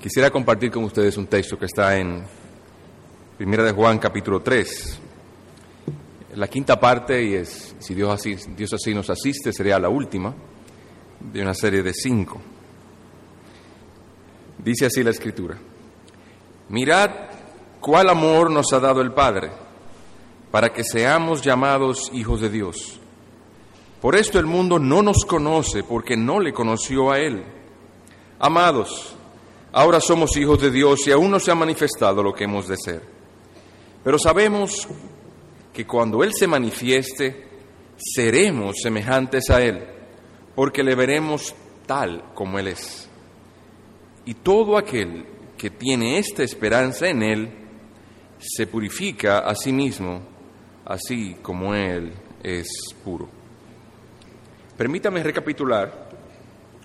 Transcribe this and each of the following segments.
Quisiera compartir con ustedes un texto que está en Primera de Juan, capítulo 3. La quinta parte, y es, si Dios así nos asiste, sería la última de una serie de 5. Dice así la Escritura: Mirad cuál amor nos ha dado el Padre, para que seamos llamados hijos de Dios. Por esto el mundo no nos conoce, porque no le conoció a Él. Amados, ahora somos hijos de Dios y aún no se ha manifestado lo que hemos de ser. Pero sabemos que cuando Él se manifieste, seremos semejantes a Él, porque le veremos tal como Él es. Y todo aquel que tiene esta esperanza en Él, se purifica a sí mismo, así como Él es puro. Permítame recapitular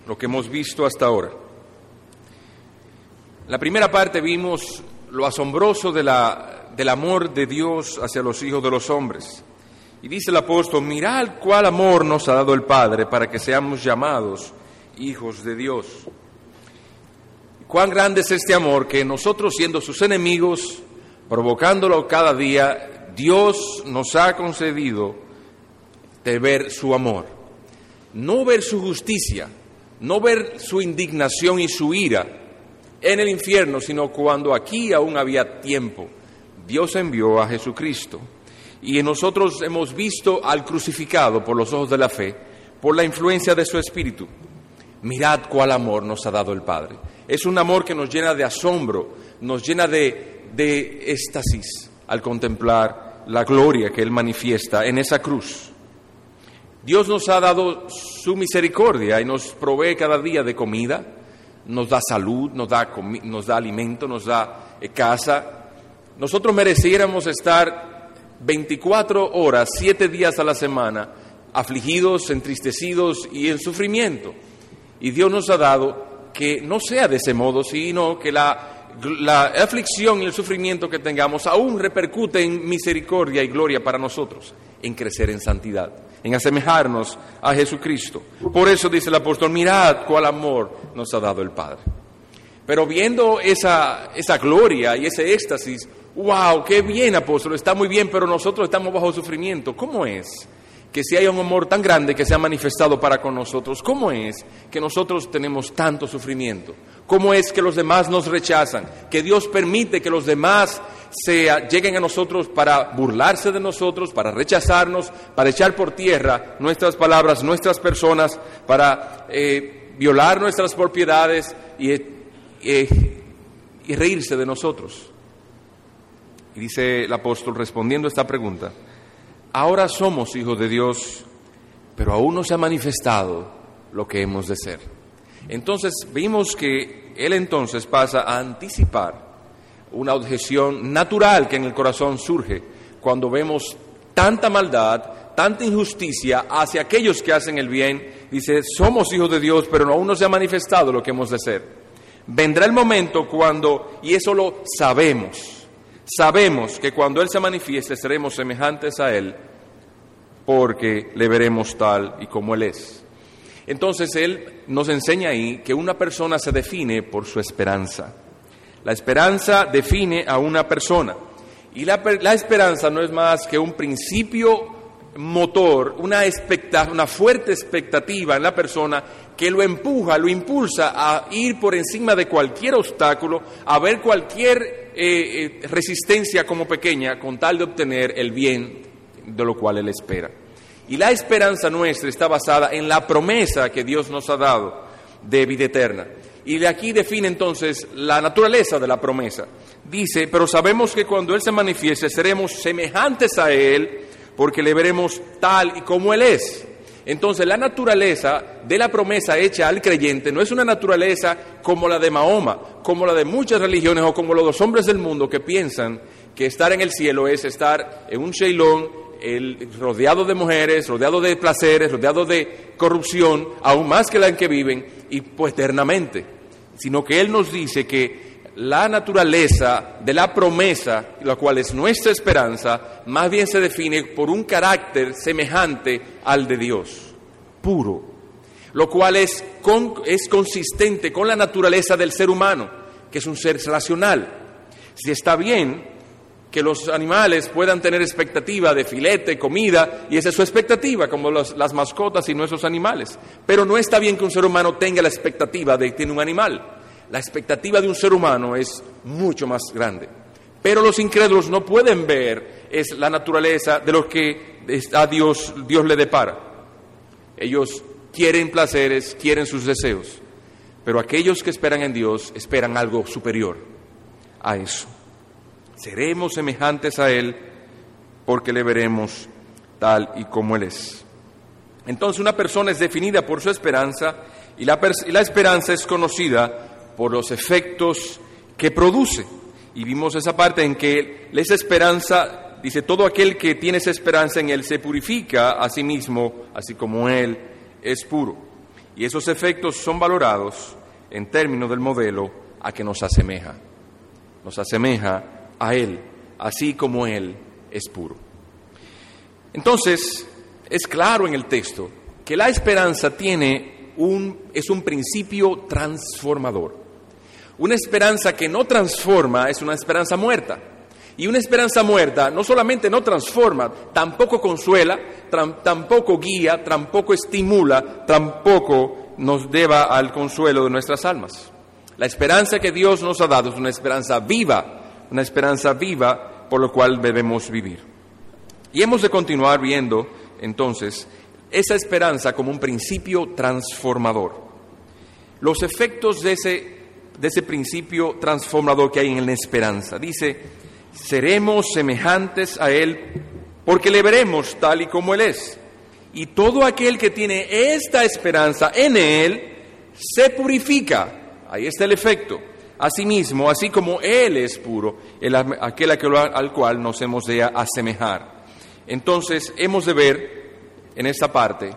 lo que hemos visto hasta ahora. La primera parte vimos lo asombroso del amor de Dios hacia los hijos de los hombres. Y dice el apóstol: mirad cuál amor nos ha dado el Padre para que seamos llamados hijos de Dios. Cuán grande es este amor que nosotros, siendo sus enemigos, provocándolo cada día, Dios nos ha concedido de ver su amor. No ver su justicia, no ver su indignación y su ira en el infierno, sino cuando aquí aún había tiempo. Dios envió a Jesucristo, y nosotros hemos visto al crucificado por los ojos de la fe, por la influencia de su Espíritu. Mirad cuál amor nos ha dado el Padre. Es un amor que nos llena de asombro, nos llena de éxtasis al contemplar la gloria que Él manifiesta en esa cruz. Dios nos ha dado su misericordia y nos provee cada día de comida, nos da salud, nos da alimento, nos da casa. Nosotros mereciéramos estar 24 horas, 7 días a la semana, afligidos, entristecidos y en sufrimiento. Y Dios nos ha dado que no sea de ese modo, sino que la aflicción y el sufrimiento que tengamos aún repercute en misericordia y gloria para nosotros, en crecer en santidad, en asemejarnos a Jesucristo. Por eso dice el apóstol: mirad cuál amor nos ha dado el Padre. Pero viendo esa gloria y ese éxtasis, ¡wow! ¡Qué bien, apóstol! Está muy bien, pero nosotros estamos bajo sufrimiento. ¿Cómo es que si hay un amor tan grande que se ha manifestado para con nosotros, cómo es que nosotros tenemos tanto sufrimiento? ¿Cómo es que los demás nos rechazan? Que Dios permite que los demás lleguen a nosotros para burlarse de nosotros, para rechazarnos, para echar por tierra nuestras palabras, nuestras personas, para violar nuestras propiedades y reírse de nosotros. Y dice el apóstol, respondiendo a esta pregunta: ahora somos hijos de Dios, pero aún no se ha manifestado lo que hemos de ser. Entonces, vimos que él entonces pasa a anticipar una objeción natural que en el corazón surge cuando vemos tanta maldad, tanta injusticia hacia aquellos que hacen el bien. Dice: somos hijos de Dios, pero aún no se ha manifestado lo que hemos de ser. Vendrá el momento cuando, y eso lo sabemos, sabemos que cuando Él se manifieste seremos semejantes a Él, porque le veremos tal y como Él es. Entonces Él nos enseña ahí que una persona se define por su esperanza. La esperanza define a una persona. Y la esperanza no es más que un principio motor, una fuerte expectativa en la persona que lo empuja, lo impulsa a ir por encima de cualquier obstáculo, a ver cualquier resistencia como pequeña, con tal de obtener el bien de lo cual Él espera. Y la esperanza nuestra está basada en la promesa que Dios nos ha dado de vida eterna. Y de aquí define entonces la naturaleza de la promesa. Dice: pero sabemos que cuando Él se manifieste seremos semejantes a Él, porque le veremos tal y como Él es. Entonces, la naturaleza de la promesa hecha al creyente no es una naturaleza como la de Mahoma, como la de muchas religiones o como los hombres del mundo que piensan que estar en el cielo es estar en un Sheilón, rodeado de mujeres, rodeado de placeres, rodeado de corrupción, aún más que la en que viven, y pues eternamente. Sino que Él nos dice que la naturaleza de la promesa, la cual es nuestra esperanza, más bien se define por un carácter semejante al de Dios, puro, lo cual es consistente con la naturaleza del ser humano, que es un ser racional. Si está bien que los animales puedan tener expectativa de filete, comida, y esa es su expectativa, como las mascotas y nuestros animales. Pero no está bien que un ser humano tenga la expectativa de que tiene un animal. La expectativa de un ser humano es mucho más grande. Pero los incrédulos no pueden ver es la naturaleza de lo que a Dios le depara. Ellos quieren placeres, quieren sus deseos. Pero aquellos que esperan en Dios esperan algo superior a eso. Seremos semejantes a Él porque le veremos tal y como Él es. Entonces una persona es definida por su esperanza y la esperanza es conocida por los efectos que produce. Y vimos esa parte en que esa esperanza, dice, todo aquel que tiene esa esperanza en Él se purifica a sí mismo, así como Él es puro. Y esos efectos son valorados en términos del modelo a que nos asemeja. Nos asemeja a Él, así como Él es puro. Entonces, es claro en el texto que la esperanza es un principio transformador. Una esperanza que no transforma es una esperanza muerta. Y una esperanza muerta no solamente no transforma, tampoco consuela, tampoco guía, tampoco estimula, tampoco nos lleva al consuelo de nuestras almas. La esperanza que Dios nos ha dado es una esperanza viva por lo cual debemos vivir. Y hemos de continuar viendo, entonces, esa esperanza como un principio transformador. Los efectos de ese principio transformador que hay en la esperanza. Dice, seremos semejantes a Él porque le veremos tal y como Él es. Y todo aquel que tiene esta esperanza en Él se purifica. Ahí está el efecto. Asimismo, así como Él es puro, aquel al cual nos hemos de asemejar. Entonces, hemos de ver en esta parte,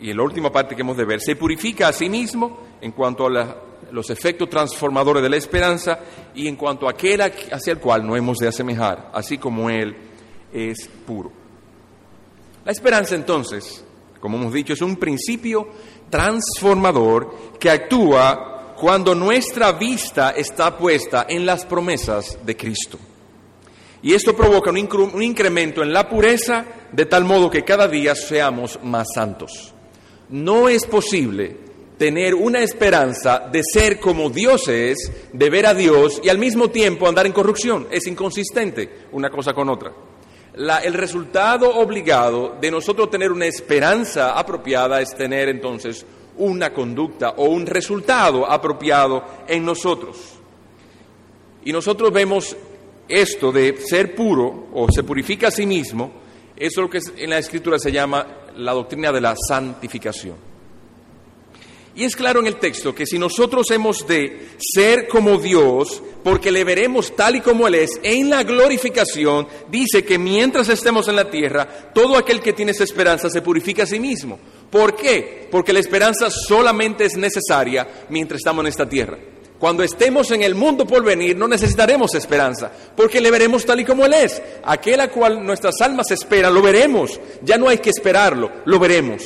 y en la última parte que hemos de ver, se purifica a sí mismo en cuanto a los efectos transformadores de la esperanza y en cuanto a aquel hacia el cual nos hemos de asemejar, así como Él es puro. La esperanza, entonces, como hemos dicho, es un principio transformador que actúa cuando nuestra vista está puesta en las promesas de Cristo. Y esto provoca un incremento en la pureza, de tal modo que cada día seamos más santos. No es posible tener una esperanza de ser como Dios es, de ver a Dios, y al mismo tiempo andar en corrupción. Es inconsistente una cosa con otra. El resultado obligado de nosotros tener una esperanza apropiada es tener entonces una conducta o un resultado apropiado en nosotros. Y nosotros vemos esto de ser puro o se purifica a sí mismo, eso es lo que en la Escritura se llama la doctrina de la santificación. Y es claro en el texto que si nosotros hemos de ser como Dios, porque le veremos tal y como Él es, en la glorificación, dice que mientras estemos en la tierra, todo aquel que tiene esa esperanza se purifica a sí mismo. ¿Por qué? Porque la esperanza solamente es necesaria mientras estamos en esta tierra. Cuando estemos en el mundo por venir, no necesitaremos esperanza, porque le veremos tal y como Él es. Aquel a cual nuestras almas esperan, lo veremos. Ya no hay que esperarlo, lo veremos.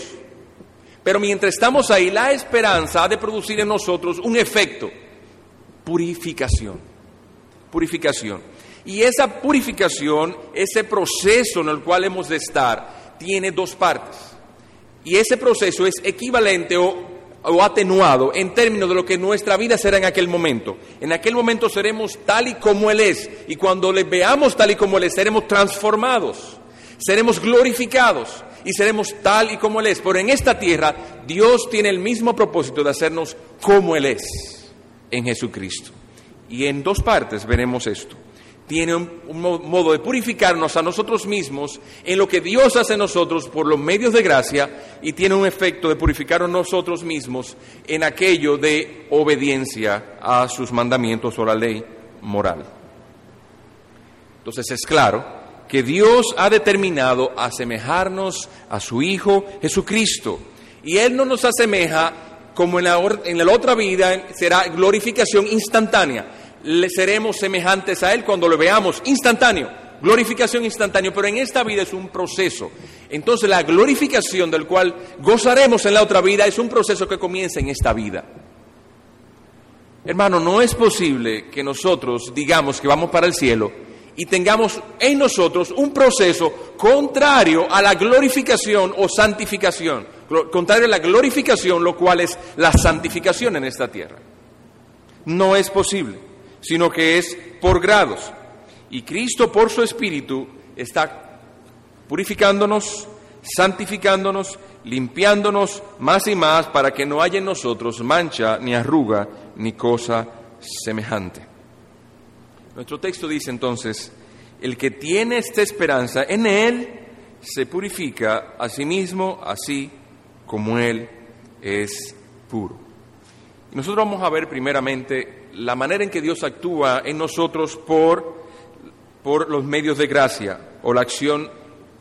Pero mientras estamos ahí, la esperanza ha de producir en nosotros un efecto: purificación. Purificación. Y esa purificación, ese proceso en el cual hemos de estar, tiene dos partes. Y ese proceso es equivalente o atenuado en términos de lo que nuestra vida será en aquel momento. En aquel momento seremos tal y como Él es. Y cuando le veamos tal y como Él es, seremos transformados, seremos glorificados y seremos tal y como Él es. Pero en esta tierra, Dios tiene el mismo propósito de hacernos como Él es en Jesucristo. Y en dos partes veremos esto. Tiene un modo de purificarnos a nosotros mismos en lo que Dios hace en nosotros por los medios de gracia, y tiene un efecto de purificarnos nosotros mismos en aquello de obediencia a sus mandamientos o la ley moral. Entonces es claro que Dios ha determinado asemejarnos a su Hijo Jesucristo, y Él no nos asemeja como en la otra vida será glorificación instantánea. Le seremos semejantes a Él cuando lo veamos instantáneo, glorificación instantánea, pero en esta vida es un proceso. Entonces la glorificación del cual gozaremos en la otra vida es un proceso que comienza en esta vida. Hermano, no es posible que nosotros digamos que vamos para el cielo y tengamos en nosotros un proceso contrario a la glorificación o santificación, contrario a la glorificación, lo cual es la santificación en esta tierra. No es posible, sino que es por grados. Y Cristo, por su Espíritu, está purificándonos, santificándonos, limpiándonos más y más para que no haya en nosotros mancha, ni arruga, ni cosa semejante. Nuestro texto dice entonces, el que tiene esta esperanza en Él se purifica a sí mismo, así como Él es puro. Y nosotros vamos a ver primeramente la manera en que Dios actúa en nosotros por los medios de gracia o la acción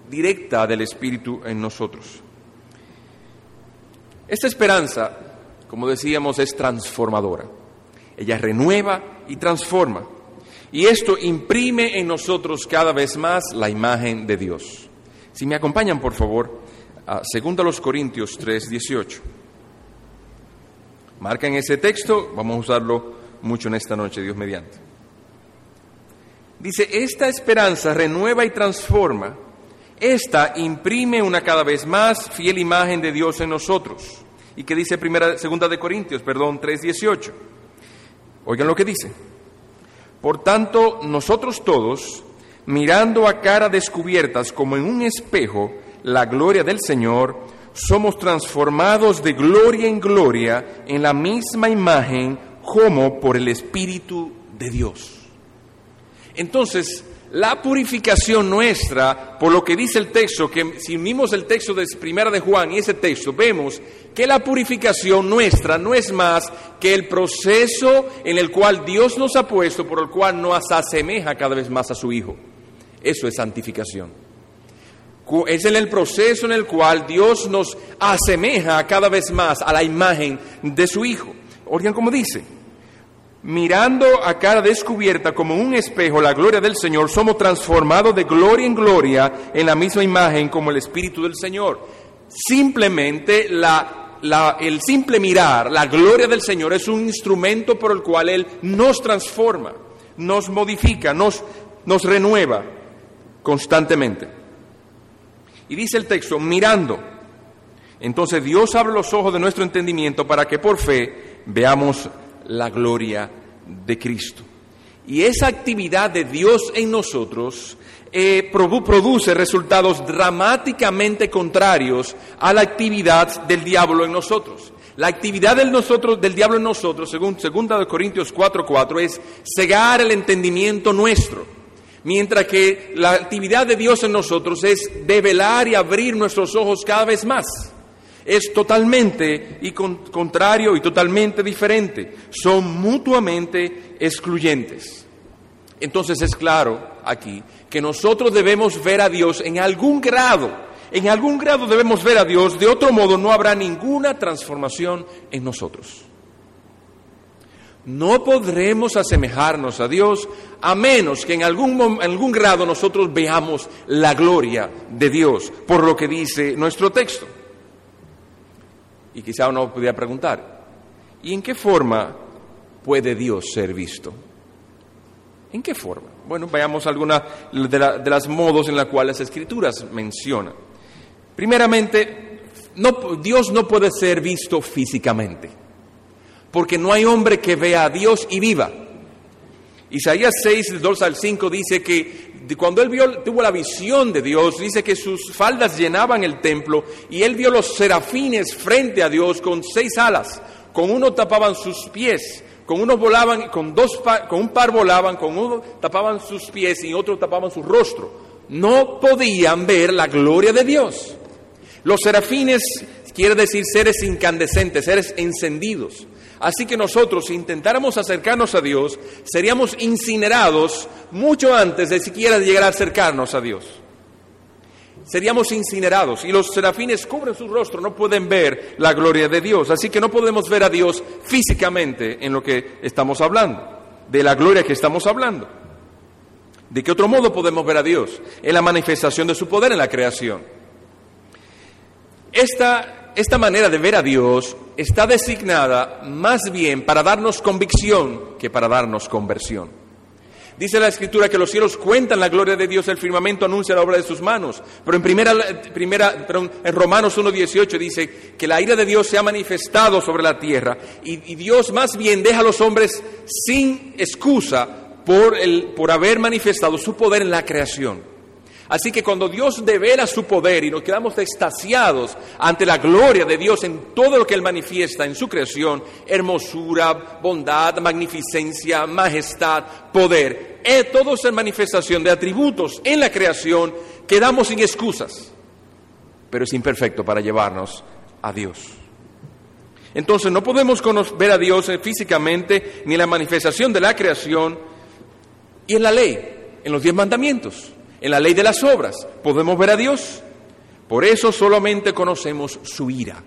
directa del Espíritu en nosotros. Esta esperanza, como decíamos, es transformadora. Ella renueva y transforma. Y esto imprime en nosotros cada vez más la imagen de Dios. Si me acompañan, por favor, a 2 Corintios 3:18. Marcan ese texto, vamos a usarlo mucho en esta noche, Dios mediante. Dice, esta esperanza renueva y transforma. Esta imprime una cada vez más fiel imagen de Dios en nosotros. ¿Y qué dice Segunda de Corintios, 3:18? Oigan lo que dice. Por tanto, nosotros todos, mirando a cara descubiertas como en un espejo la gloria del Señor, somos transformados de gloria en gloria en la misma imagen como por el Espíritu de Dios. Entonces, la purificación nuestra, por lo que dice el texto, que si unimos el texto de Primera de Juan y ese texto, vemos que la purificación nuestra no es más que el proceso en el cual Dios nos ha puesto, por el cual nos asemeja cada vez más a su Hijo. Eso es santificación. Es en el proceso en el cual Dios nos asemeja cada vez más a la imagen de su Hijo. Oigan cómo dice. Mirando a cara descubierta como un espejo la gloria del Señor, somos transformados de gloria en gloria en la misma imagen como el Espíritu del Señor. Simplemente el simple mirar la gloria del Señor es un instrumento por el cual Él nos transforma, nos modifica, nos renueva constantemente. Y dice el texto, mirando. Entonces Dios abre los ojos de nuestro entendimiento para que por fe veamos la gloria de Cristo. Y esa actividad de Dios en nosotros produce resultados dramáticamente contrarios a la actividad del diablo en nosotros. La actividad del diablo en nosotros, según 2 Corintios 4:4, es cegar el entendimiento nuestro, mientras que la actividad de Dios en nosotros es develar y abrir nuestros ojos cada vez más. Es totalmente contrario y totalmente diferente. Son mutuamente excluyentes. Entonces es claro aquí que nosotros debemos ver a Dios en algún grado. En algún grado debemos ver a Dios. De otro modo no habrá ninguna transformación en nosotros. No podremos asemejarnos a Dios a menos que en algún grado nosotros veamos la gloria de Dios, por lo que dice nuestro texto. Y quizá uno pudiera preguntar, ¿y en qué forma puede Dios ser visto? ¿En qué forma? Bueno, veamos algunas de las modos en las cuales las Escrituras mencionan. Primeramente, Dios no puede ser visto físicamente, porque no hay hombre que vea a Dios y viva. Isaías 6:2-5 dice que cuando él tuvo la visión de Dios, dice que sus faldas llenaban el templo y él vio los serafines frente a Dios con 6 alas. Con uno tapaban sus pies, con uno volaban, con un par volaban, con uno tapaban sus pies y otro tapaban su rostro. No podían ver la gloria de Dios. Los serafines quiere decir seres incandescentes, seres encendidos. Así que nosotros, si intentáramos acercarnos a Dios, seríamos incinerados mucho antes de siquiera llegar a acercarnos a Dios. Seríamos incinerados. Y los serafines cubren su rostro, no pueden ver la gloria de Dios. Así que no podemos ver a Dios físicamente en lo que estamos hablando, de la gloria que estamos hablando. ¿De qué otro modo podemos ver a Dios? En la manifestación de su poder en la creación. Esta esta manera de ver a Dios está designada más bien para darnos convicción que para darnos conversión. Dice la Escritura que los cielos cuentan la gloria de Dios, el firmamento anuncia la obra de sus manos. Pero en Romanos 1:18 dice que la ira de Dios se ha manifestado sobre la tierra y Dios más bien deja a los hombres sin excusa por haber manifestado su poder en la creación. Así que cuando Dios devela su poder y nos quedamos extasiados ante la gloria de Dios en todo lo que Él manifiesta en su creación, hermosura, bondad, magnificencia, majestad, poder, todo es manifestación de atributos en la creación, quedamos sin excusas, pero es imperfecto para llevarnos a Dios. Entonces no podemos ver a Dios físicamente, ni en la manifestación de la creación, y en la ley, en los 10 mandamientos. En la ley de las obras, ¿podemos ver a Dios? Por eso solamente conocemos su ira.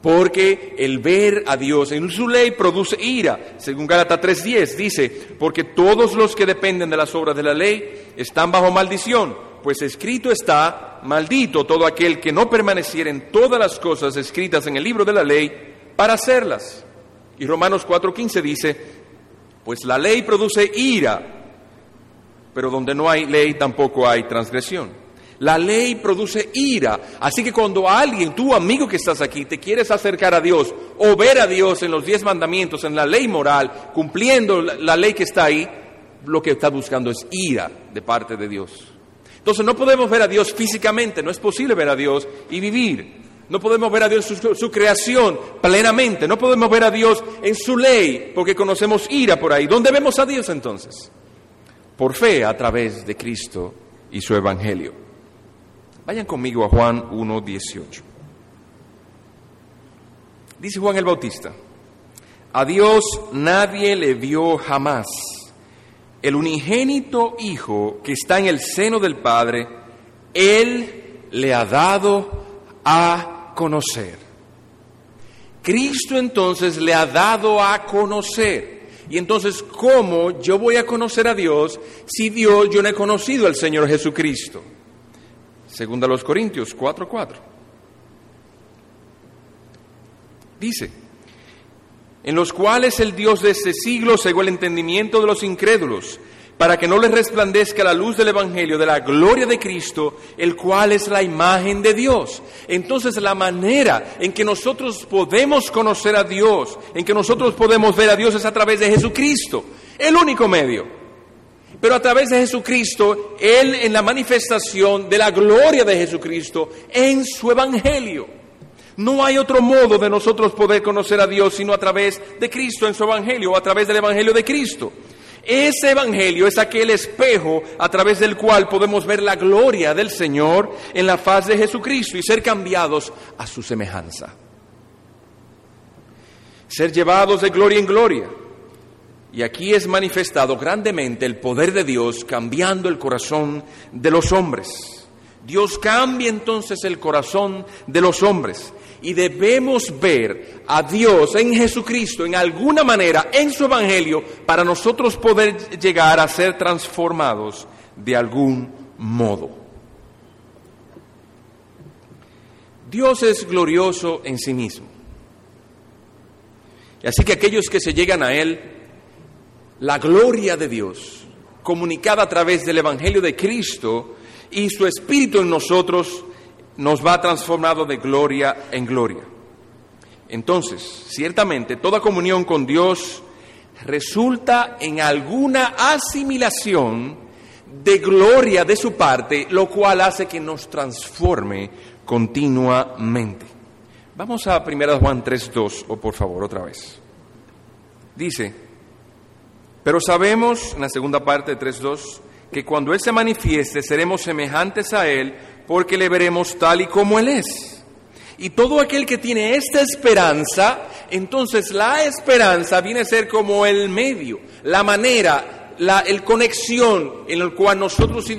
Porque el ver a Dios en su ley produce ira. Según Gálatas 3:10 dice, porque todos los que dependen de las obras de la ley están bajo maldición. Pues escrito está, maldito todo aquel que no permaneciera en todas las cosas escritas en el libro de la ley para hacerlas. Y Romanos 4:15 dice, pues la ley produce ira. Pero donde no hay ley tampoco hay transgresión. La ley produce ira. Así que cuando alguien, tu amigo que estás aquí, te quieres acercar a Dios o ver a Dios en los 10 mandamientos, en la ley moral, cumpliendo la ley que está ahí, lo que está buscando es ira de parte de Dios. Entonces no podemos ver a Dios físicamente, no es posible ver a Dios y vivir. No podemos ver a Dios en su creación plenamente, no podemos ver a Dios en su ley, porque conocemos ira por ahí. ¿Dónde vemos a Dios entonces? Por fe a través de Cristo y su Evangelio. Vayan conmigo a Juan 1:18. Dice Juan el Bautista, a Dios nadie le vio jamás. El unigénito Hijo que está en el seno del Padre, Él le ha dado a conocer. Cristo entonces le ha dado a conocer. Y entonces, ¿cómo yo voy a conocer a Dios si yo no he conocido al Señor Jesucristo? Segunda de los Corintios 4:4. Dice, en los cuales el Dios de este siglo cegó el entendimiento de los incrédulos, para que no les resplandezca la luz del Evangelio, de la gloria de Cristo, el cual es la imagen de Dios. Entonces, la manera en que nosotros podemos conocer a Dios, en que nosotros podemos ver a Dios, es a través de Jesucristo, el único medio. Pero a través de Jesucristo, Él en la manifestación de la gloria de Jesucristo en su Evangelio. No hay otro modo de nosotros poder conocer a Dios sino a través de Cristo en su Evangelio, o a través del Evangelio de Cristo. Ese Evangelio es aquel espejo a través del cual podemos ver la gloria del Señor en la faz de Jesucristo y ser cambiados a su semejanza. Ser llevados de gloria en gloria. Y aquí es manifestado grandemente el poder de Dios cambiando el corazón de los hombres. Dios cambia entonces el corazón de los hombres. Y debemos ver a Dios en Jesucristo, en alguna manera, en su Evangelio, para nosotros poder llegar a ser transformados de algún modo. Dios es glorioso en sí mismo. Y así que aquellos que se llegan a Él, la gloria de Dios, comunicada a través del Evangelio de Cristo y su Espíritu en nosotros, nos va transformado de gloria en gloria. Entonces, ciertamente, toda comunión con Dios resulta en alguna asimilación de gloria de su parte, lo cual hace que nos transforme continuamente. Vamos a Primera de Juan 3:2, o por favor, otra vez. Dice, pero sabemos, en la segunda parte de 3:2, que cuando Él se manifieste seremos semejantes a Él, porque le veremos tal y como Él es. Y todo aquel que tiene esta esperanza, entonces la esperanza viene a ser como el medio, la manera, la conexión en la cual nosotros y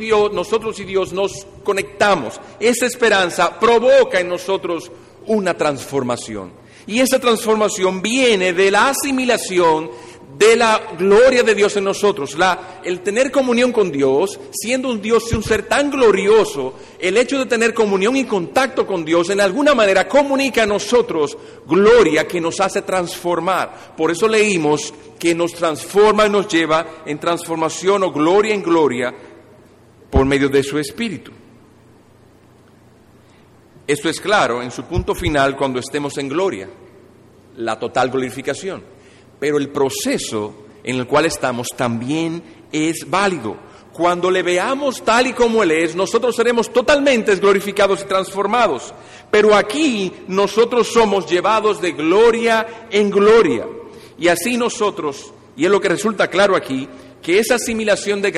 Dios nos conectamos. Esa esperanza provoca en nosotros una transformación. Y esa transformación viene de la asimilación de la gloria de Dios en nosotros, el tener comunión con Dios, siendo un Dios y un ser tan glorioso, el hecho de tener comunión y contacto con Dios, en alguna manera comunica a nosotros gloria que nos hace transformar. Por eso leímos que nos transforma y nos lleva en transformación o gloria en gloria por medio de su Espíritu. Esto es claro en su punto final cuando estemos en gloria, la total glorificación. Pero el proceso en el cual estamos también es válido. Cuando le veamos tal y como Él es, nosotros seremos totalmente glorificados y transformados. Pero aquí nosotros somos llevados de gloria en gloria. Y así nosotros, y es lo que resulta claro aquí, que esa asimilación de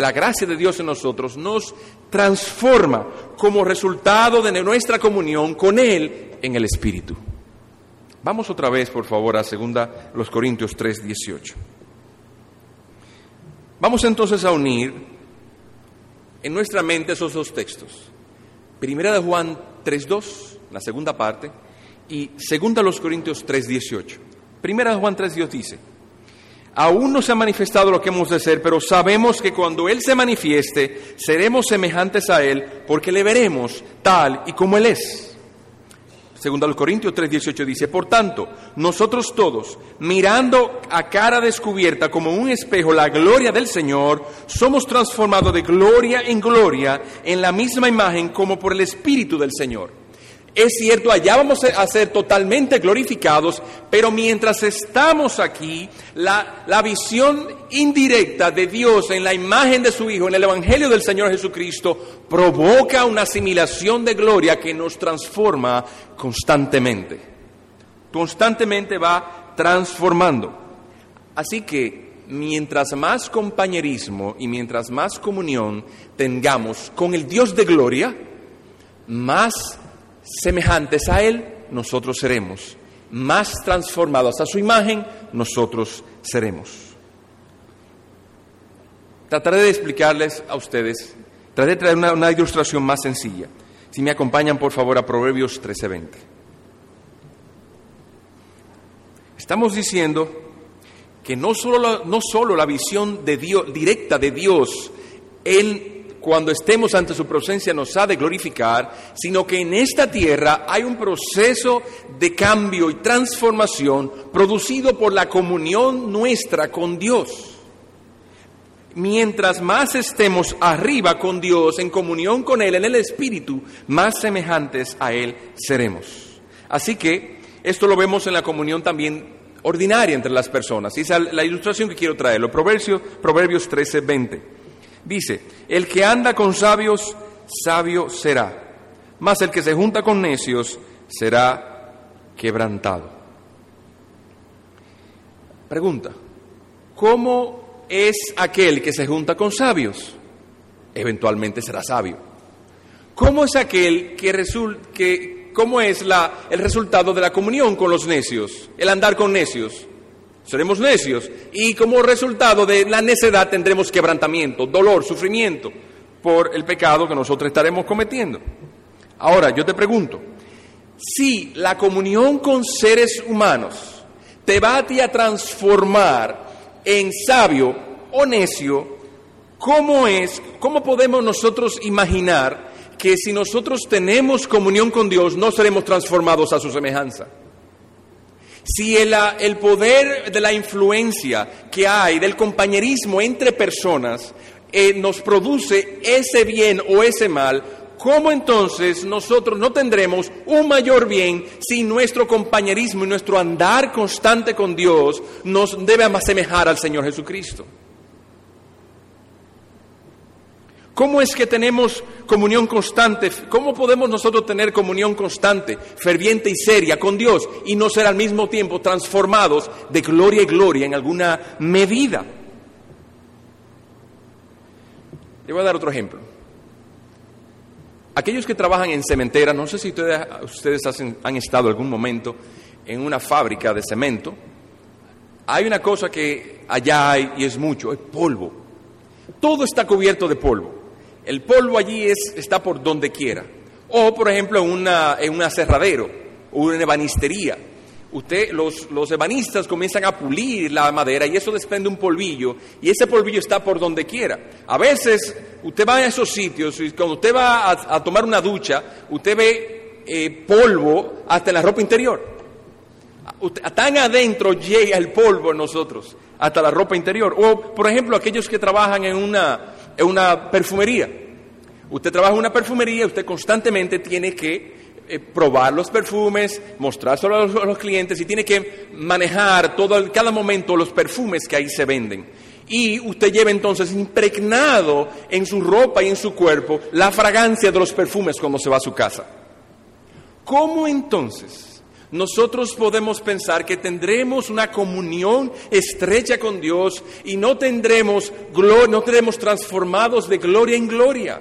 la gracia de Dios en nosotros nos transforma como resultado de nuestra comunión con Él en el Espíritu. Vamos otra vez, por favor, a Segunda los Corintios 3:18. Vamos entonces a unir en nuestra mente esos dos textos. Primera de Juan 3:2, la segunda parte, y Segunda los Corintios 3:18. Primera de Juan 3:2 dice: aún no se ha manifestado lo que hemos de ser, pero sabemos que cuando Él se manifieste, seremos semejantes a Él, porque le veremos tal y como Él es. Segunda de los Corintios 3:18 dice: por tanto, nosotros todos, mirando a cara descubierta como un espejo la gloria del Señor, somos transformados de gloria en la misma imagen como por el Espíritu del Señor. Es cierto, allá vamos a ser totalmente glorificados, pero mientras estamos aquí, la visión indirecta de Dios en la imagen de su Hijo, en el Evangelio del Señor Jesucristo, provoca una asimilación de gloria que nos transforma constantemente. Constantemente va transformando. Así que, mientras más compañerismo y mientras más comunión tengamos con el Dios de gloria, más semejantes a Él, nosotros seremos. Más transformados a su imagen, nosotros seremos. Trataré de explicarles a ustedes, trataré de traer una ilustración más sencilla. Si me acompañan, por favor, a Proverbios 13:20. Estamos diciendo que no solo la visión de Dios, directa de Dios, Él, cuando estemos ante su presencia, nos ha de glorificar, sino que en esta tierra hay un proceso de cambio y transformación producido por la comunión nuestra con Dios. Mientras más estemos arriba con Dios, en comunión con Él, en el Espíritu, más semejantes a Él seremos. Así que esto lo vemos en la comunión también ordinaria entre las personas. Esa es la ilustración que quiero traerlo. Proverbios 13:20. Dice: el que anda con sabios, sabio será, mas el que se junta con necios será quebrantado. Pregunta: ¿cómo es aquel que se junta con sabios? Eventualmente será sabio. ¿Cómo es aquel el resultado de la comunión con los necios, el andar con necios? Seremos necios, y como resultado de la necedad tendremos quebrantamiento, dolor, sufrimiento por el pecado que nosotros estaremos cometiendo. Ahora, yo te pregunto, si la comunión con seres humanos te va a ti a transformar en sabio o necio, ¿cómo podemos nosotros imaginar que si nosotros tenemos comunión con Dios no seremos transformados a su semejanza? Si el poder de la influencia que hay, del compañerismo entre personas, nos produce ese bien o ese mal, ¿cómo entonces nosotros no tendremos un mayor bien si nuestro compañerismo y nuestro andar constante con Dios nos debe asemejar al Señor Jesucristo? ¿Cómo es que tenemos comunión constante? ¿Cómo podemos nosotros tener comunión constante, ferviente y seria con Dios y no ser al mismo tiempo transformados de gloria en gloria en alguna medida? Le voy a dar otro ejemplo. Aquellos que trabajan en cementeras, no sé si ustedes han estado algún momento en una fábrica de cemento. Hay una cosa que allá hay y es mucho, es polvo. Todo está cubierto de polvo. El polvo allí está por donde quiera. O, por ejemplo, en un aserradero, o una ebanistería, Usted, los ebanistas comienzan a pulir la madera y eso desprende un polvillo, y ese polvillo está por donde quiera. A veces usted va a esos sitios y cuando usted va a tomar una ducha, usted ve polvo hasta en la ropa interior. Tan adentro llega el polvo en nosotros, hasta la ropa interior. O, por ejemplo, aquellos que trabajan en una perfumería. Usted trabaja en una perfumería, usted constantemente tiene que probar los perfumes, mostrárselo a los clientes, y tiene que manejar cada momento los perfumes que ahí se venden. Y usted lleva entonces impregnado en su ropa y en su cuerpo la fragancia de los perfumes cuando se va a su casa. ¿Cómo entonces nosotros podemos pensar que tendremos una comunión estrecha con Dios y no tendremos transformados de gloria en gloria?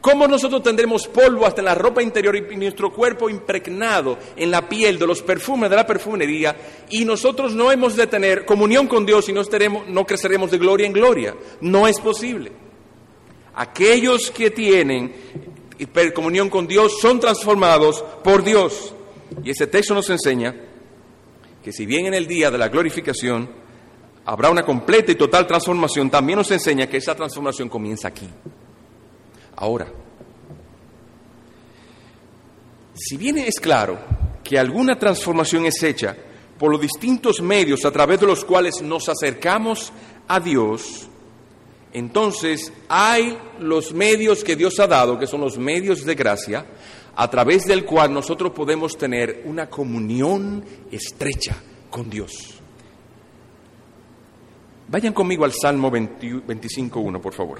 ¿Cómo nosotros tendremos polvo hasta en la ropa interior y nuestro cuerpo impregnado en la piel de los perfumes de la perfumería, y nosotros no hemos de tener comunión con Dios y no creceremos de gloria en gloria? No es posible. Aquellos que tienen comunión con Dios son transformados por Dios. Y ese texto nos enseña que si bien en el día de la glorificación habrá una completa y total transformación, también nos enseña que esa transformación comienza aquí. Ahora, si bien es claro que alguna transformación es hecha por los distintos medios a través de los cuales nos acercamos a Dios, entonces hay los medios que Dios ha dado, que son los medios de gracia, a través del cual nosotros podemos tener una comunión estrecha con Dios. Vayan conmigo al Salmo 25:1, por favor.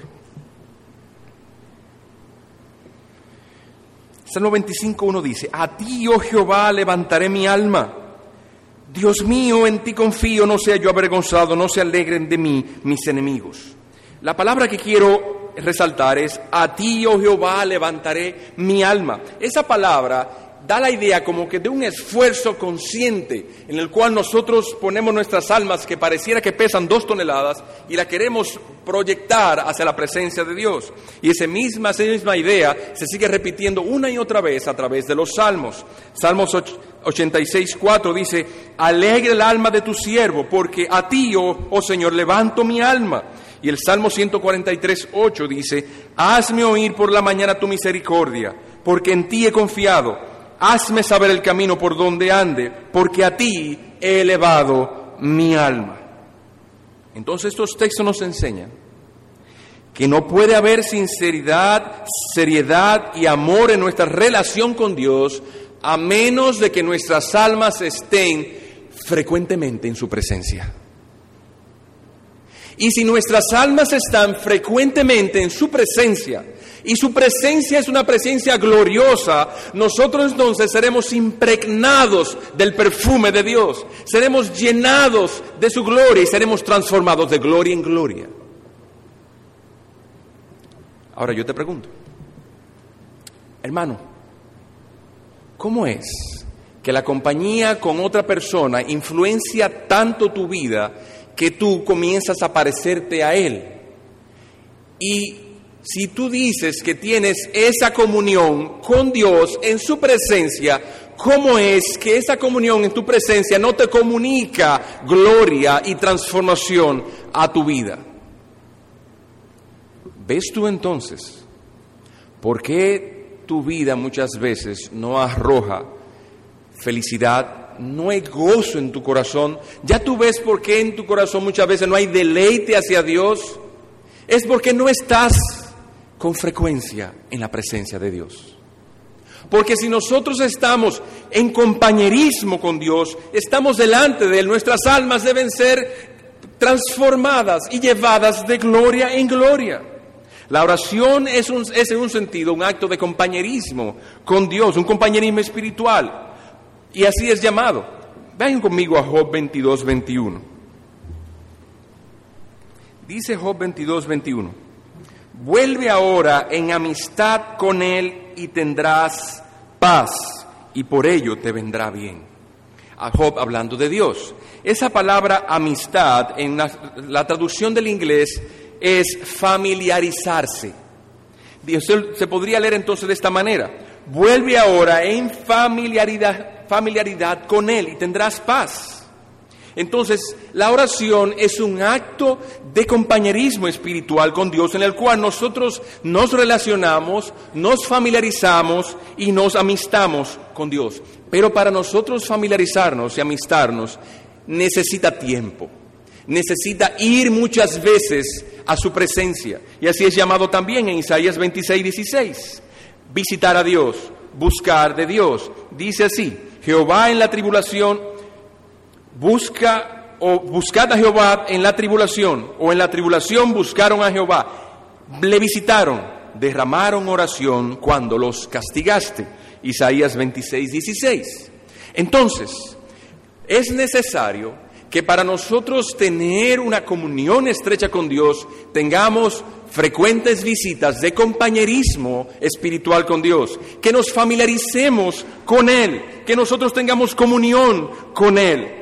Salmo 25:1 dice: A ti, oh Jehová, levantaré mi alma. Dios mío, en ti confío, no sea yo avergonzado, no se alegren de mí mis enemigos. La palabra que quiero resaltar es: a ti, oh Jehová, levantaré mi alma. Esa palabra da la idea como que de un esfuerzo consciente en el cual nosotros ponemos nuestras almas, que pareciera que pesan 2 toneladas, y la queremos proyectar hacia la presencia de Dios. Y esa misma idea se sigue repitiendo una y otra vez a través de los Salmos. Salmos 86:4 dice: Alegre el alma de tu siervo, porque a ti, oh Señor, levanto mi alma. Y el Salmo 143:8 dice: Hazme oír por la mañana tu misericordia, porque en ti he confiado. Hazme saber el camino por donde ande, porque a ti he elevado mi alma. Entonces estos textos nos enseñan que no puede haber sinceridad, seriedad y amor en nuestra relación con Dios a menos de que nuestras almas estén frecuentemente en su presencia. Y si nuestras almas están frecuentemente en su presencia, y su presencia es una presencia gloriosa, nosotros entonces seremos impregnados del perfume de Dios, seremos llenados de su gloria y seremos transformados de gloria en gloria. Ahora yo te pregunto, hermano, ¿cómo es que la compañía con otra persona influencia tanto tu vida que tú comienzas a parecerte a Él? Y si tú dices que tienes esa comunión con Dios en su presencia, ¿cómo es que esa comunión en tu presencia no te comunica gloria y transformación a tu vida? ¿Ves tú entonces por qué tu vida muchas veces no arroja felicidad? No hay gozo en tu corazón. Ya tú ves por qué en tu corazón muchas veces no hay deleite hacia Dios. Es porque no estás con frecuencia en la presencia de Dios. Porque si nosotros estamos en compañerismo con Dios, estamos delante de Él, nuestras almas deben ser transformadas y llevadas de gloria en gloria. La oración es en un sentido un acto de compañerismo con Dios, un compañerismo espiritual. Y así es llamado. Vayan conmigo a Job 22:21. Dice Job 22:21: Vuelve ahora en amistad con él y tendrás paz, y por ello te vendrá bien. A Job hablando de Dios. Esa palabra amistad en la traducción del inglés es familiarizarse. Se podría leer entonces de esta manera: Vuelve ahora en familiaridad con Él y tendrás paz. Entonces, la oración es un acto de compañerismo espiritual con Dios, en el cual nosotros nos relacionamos, nos familiarizamos y nos amistamos con Dios. Pero para nosotros familiarizarnos y amistarnos, necesita tiempo. Necesita ir muchas veces a su presencia. Y así es llamado también en Isaías 26:16. Visitar a Dios, buscar de Dios. Dice así: Jehová en la tribulación, buscad a Jehová en la tribulación, o en la tribulación buscaron a Jehová. Le visitaron, derramaron oración cuando los castigaste. Isaías 26:16. Entonces, es necesario que para nosotros tener una comunión estrecha con Dios, tengamos frecuentes visitas de compañerismo espiritual con Dios, que nos familiaricemos con Él, que nosotros tengamos comunión con Él.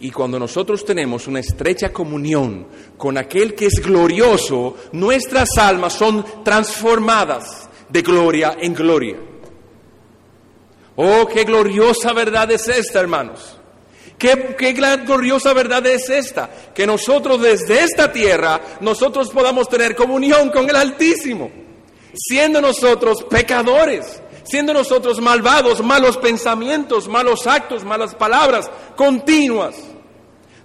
Y cuando nosotros tenemos una estrecha comunión con aquel que es glorioso, nuestras almas son transformadas de gloria en gloria. ¡Oh, qué gloriosa verdad es esta, hermanos! ¿Qué gloriosa verdad es esta? Que nosotros desde esta tierra, nosotros podamos tener comunión con el Altísimo. Siendo nosotros pecadores, siendo nosotros malvados, malos pensamientos, malos actos, malas palabras, continuas.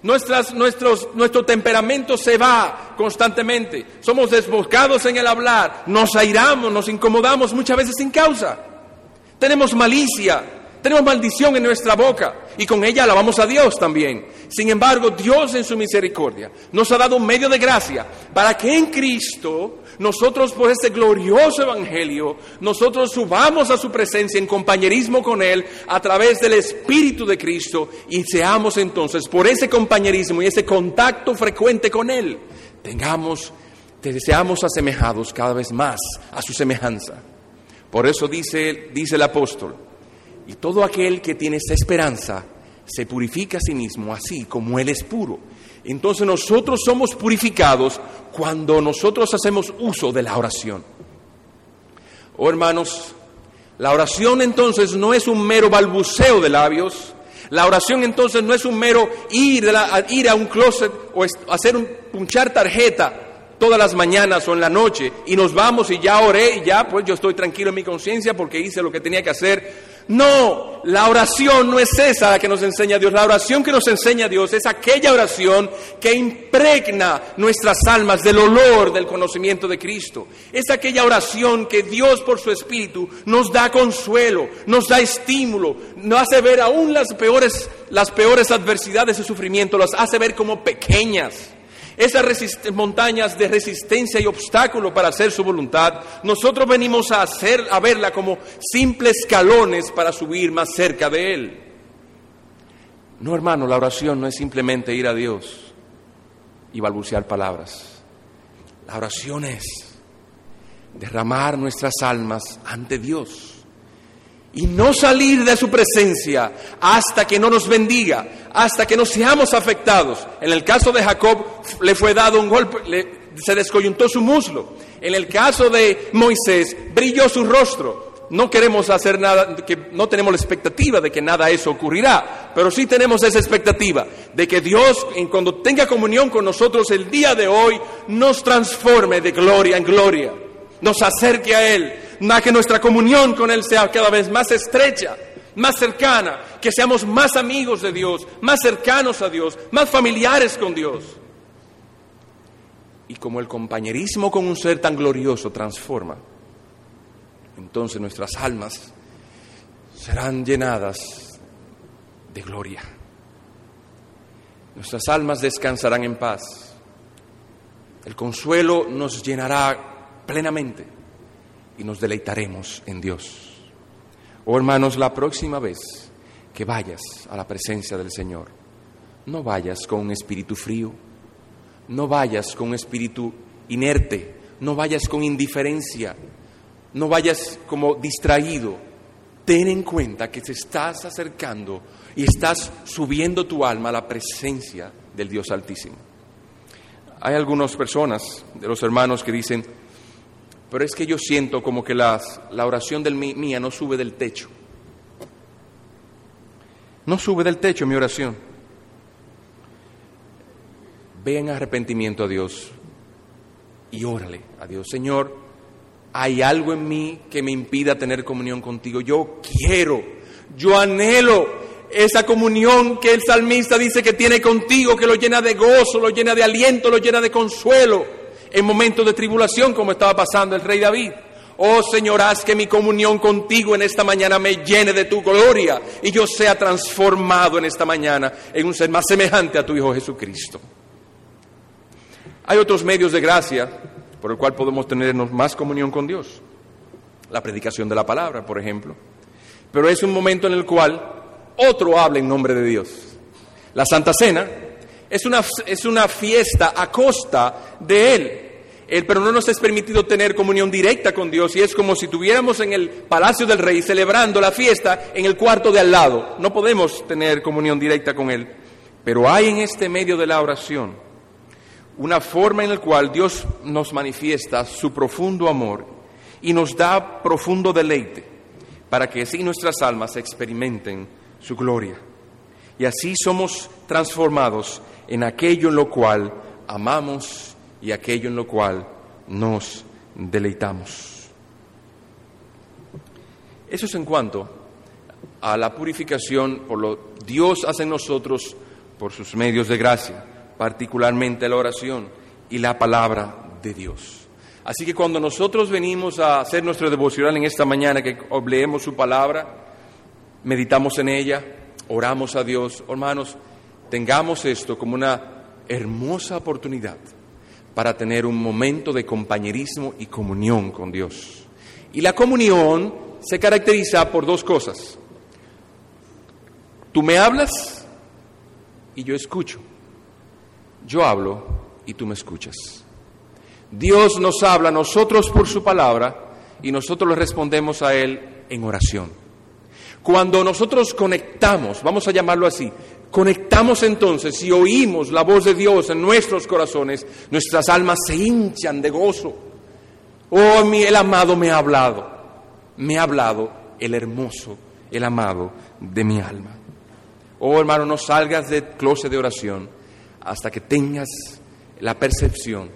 Nuestro temperamento se va constantemente. Somos desbocados en el hablar, nos airamos, nos incomodamos muchas veces sin causa. Tenemos malicia. Tenemos maldición en nuestra boca y con ella alabamos a Dios también. Sin embargo, Dios en su misericordia nos ha dado un medio de gracia para que en Cristo, nosotros por este glorioso evangelio, nosotros subamos a su presencia en compañerismo con Él a través del Espíritu de Cristo y seamos entonces, por ese compañerismo y ese contacto frecuente con Él, seamos asemejados cada vez más a su semejanza. Por eso dice el apóstol: y todo aquel que tiene esa esperanza se purifica a sí mismo, así como Él es puro. Entonces nosotros somos purificados cuando nosotros hacemos uso de la oración. Oh, hermanos, la oración entonces no es un mero balbuceo de labios. La oración entonces no es un mero ir a un closet o punchar tarjeta todas las mañanas o en la noche y nos vamos y ya oré y ya pues yo estoy tranquilo en mi conciencia porque hice lo que tenía que hacer. No, la oración no es esa la que nos enseña Dios. La oración que nos enseña Dios es aquella oración que impregna nuestras almas del olor del conocimiento de Cristo. Es aquella oración que Dios por su Espíritu nos da consuelo, nos da estímulo, nos hace ver aún las peores adversidades y sufrimiento, las hace ver como pequeñas. Esas montañas de resistencia y obstáculo para hacer su voluntad, nosotros venimos a verla como simples escalones para subir más cerca de Él. No, hermano, la oración no es simplemente ir a Dios y balbucear palabras. La oración es derramar nuestras almas ante Dios. Y no salir de su presencia hasta que no nos bendiga, hasta que no seamos afectados. En el caso de Jacob le fue dado un golpe, se descoyuntó su muslo. En el caso de Moisés brilló su rostro. No queremos hacer nada, no tenemos la expectativa de que nada de eso ocurrirá, pero sí tenemos esa expectativa de que Dios, cuando tenga comunión con nosotros el día de hoy, nos transforme de gloria en gloria, nos acerque a Él. Nada que nuestra comunión con Él sea cada vez más estrecha, más cercana, que seamos más amigos de Dios, más cercanos a Dios, más familiares con Dios. Y como el compañerismo con un ser tan glorioso transforma, entonces nuestras almas serán llenadas de gloria. Nuestras almas descansarán en paz. El consuelo nos llenará plenamente. Y nos deleitaremos en Dios. Oh, hermanos, la próxima vez que vayas a la presencia del Señor, no vayas con un espíritu frío, no vayas con un espíritu inerte, no vayas con indiferencia, no vayas como distraído. Ten en cuenta que te estás acercando y estás subiendo tu alma a la presencia del Dios Altísimo. Hay algunas personas de los hermanos que dicen: pero es que yo siento como que la oración mía no sube del techo. No sube del techo mi oración. Ve en arrepentimiento a Dios y órale a Dios. Señor, hay algo en mí que me impida tener comunión contigo. Yo quiero, yo anhelo esa comunión que el salmista dice que tiene contigo, que lo llena de gozo, lo llena de aliento, lo llena de consuelo en momentos de tribulación, como estaba pasando el rey David. Oh Señor, haz que mi comunión contigo en esta mañana me llene de tu gloria y yo sea transformado en esta mañana en un ser más semejante a tu Hijo Jesucristo. Hay otros medios de gracia por el cual podemos tenernos más comunión con Dios. La predicación de la palabra, por ejemplo. Pero es un momento en el cual otro habla en nombre de Dios. La Santa Cena es una fiesta a costa de Él, pero no nos es permitido tener comunión directa con Dios, y es como si tuviéramos en el palacio del rey celebrando la fiesta en el cuarto de al lado. No podemos tener comunión directa con Él, pero hay en este medio de la oración una forma en la cual Dios nos manifiesta su profundo amor y nos da profundo deleite para que así nuestras almas experimenten su gloria. Y así somos transformados en aquello en lo cual amamos y aquello en lo cual nos deleitamos. Eso es en cuanto a la purificación por lo que Dios hace en nosotros por sus medios de gracia, particularmente la oración y la palabra de Dios. Así que cuando nosotros venimos a hacer nuestro devocional en esta mañana, que leemos su palabra, meditamos en ella, oramos a Dios, hermanos, tengamos esto como una hermosa oportunidad para tener un momento de compañerismo y comunión con Dios. Y la comunión se caracteriza por dos cosas. Tú me hablas y yo escucho. Yo hablo y tú me escuchas. Dios nos habla a nosotros por su palabra y nosotros le respondemos a Él en oración. Cuando nosotros conectamos, vamos a llamarlo así, conectamos entonces y oímos la voz de Dios en nuestros corazones, nuestras almas se hinchan de gozo. Oh, el amado me ha hablado el hermoso, el amado de mi alma. Oh, hermano, no salgas del closet de oración hasta que tengas la percepción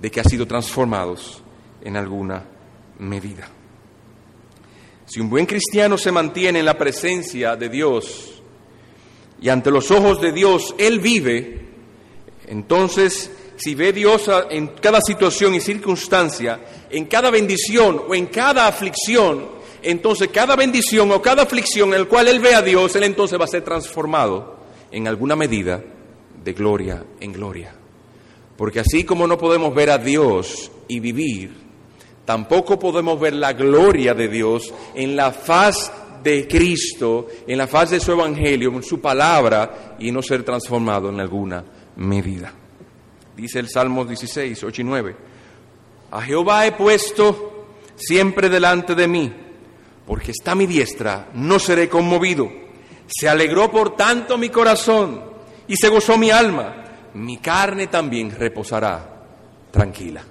de que has sido transformados en alguna medida. Si un buen cristiano se mantiene en la presencia de Dios y ante los ojos de Dios él vive, entonces si ve Dios en cada situación y circunstancia, en cada bendición o en cada aflicción, entonces cada bendición o cada aflicción en la cual él ve a Dios, él entonces va a ser transformado en alguna medida de gloria en gloria. Porque así como no podemos ver a Dios y vivir, tampoco podemos ver la gloria de Dios en la faz de Cristo, en la faz de su Evangelio, en su palabra, y no ser transformado en alguna medida. Dice el Salmo 16, 8 y 9. A Jehová he puesto siempre delante de mí, porque está a mi diestra, no seré conmovido. Se alegró por tanto mi corazón, y se gozó mi alma. Mi carne también reposará tranquila.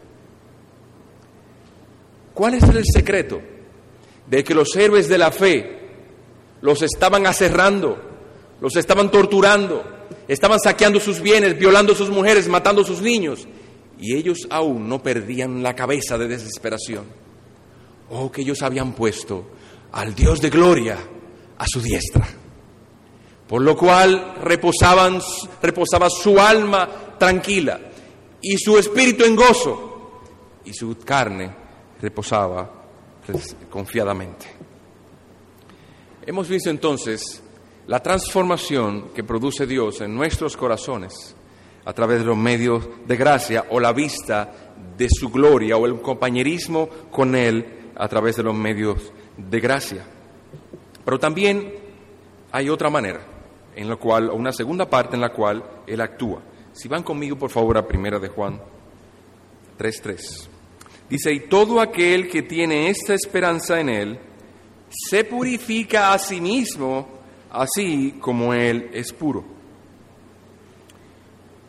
¿Cuál es el secreto de que los héroes de la fe los estaban aserrando, los estaban torturando, estaban saqueando sus bienes, violando a sus mujeres, matando a sus niños, y ellos aún no perdían la cabeza de desesperación? Oh, que ellos habían puesto al Dios de gloria a su diestra, por lo cual reposaba su alma tranquila, y su espíritu en gozo, y su carne reposaba confiadamente. Hemos visto entonces la transformación que produce Dios en nuestros corazones a través de los medios de gracia o la vista de su gloria o el compañerismo con Él a través de los medios de gracia. Pero también hay otra manera en la cual, o una segunda parte en la cual Él actúa. Si van conmigo, por favor, a Primera de Juan 3:3. Dice, y todo aquel que tiene esta esperanza en Él, se purifica a sí mismo, así como Él es puro.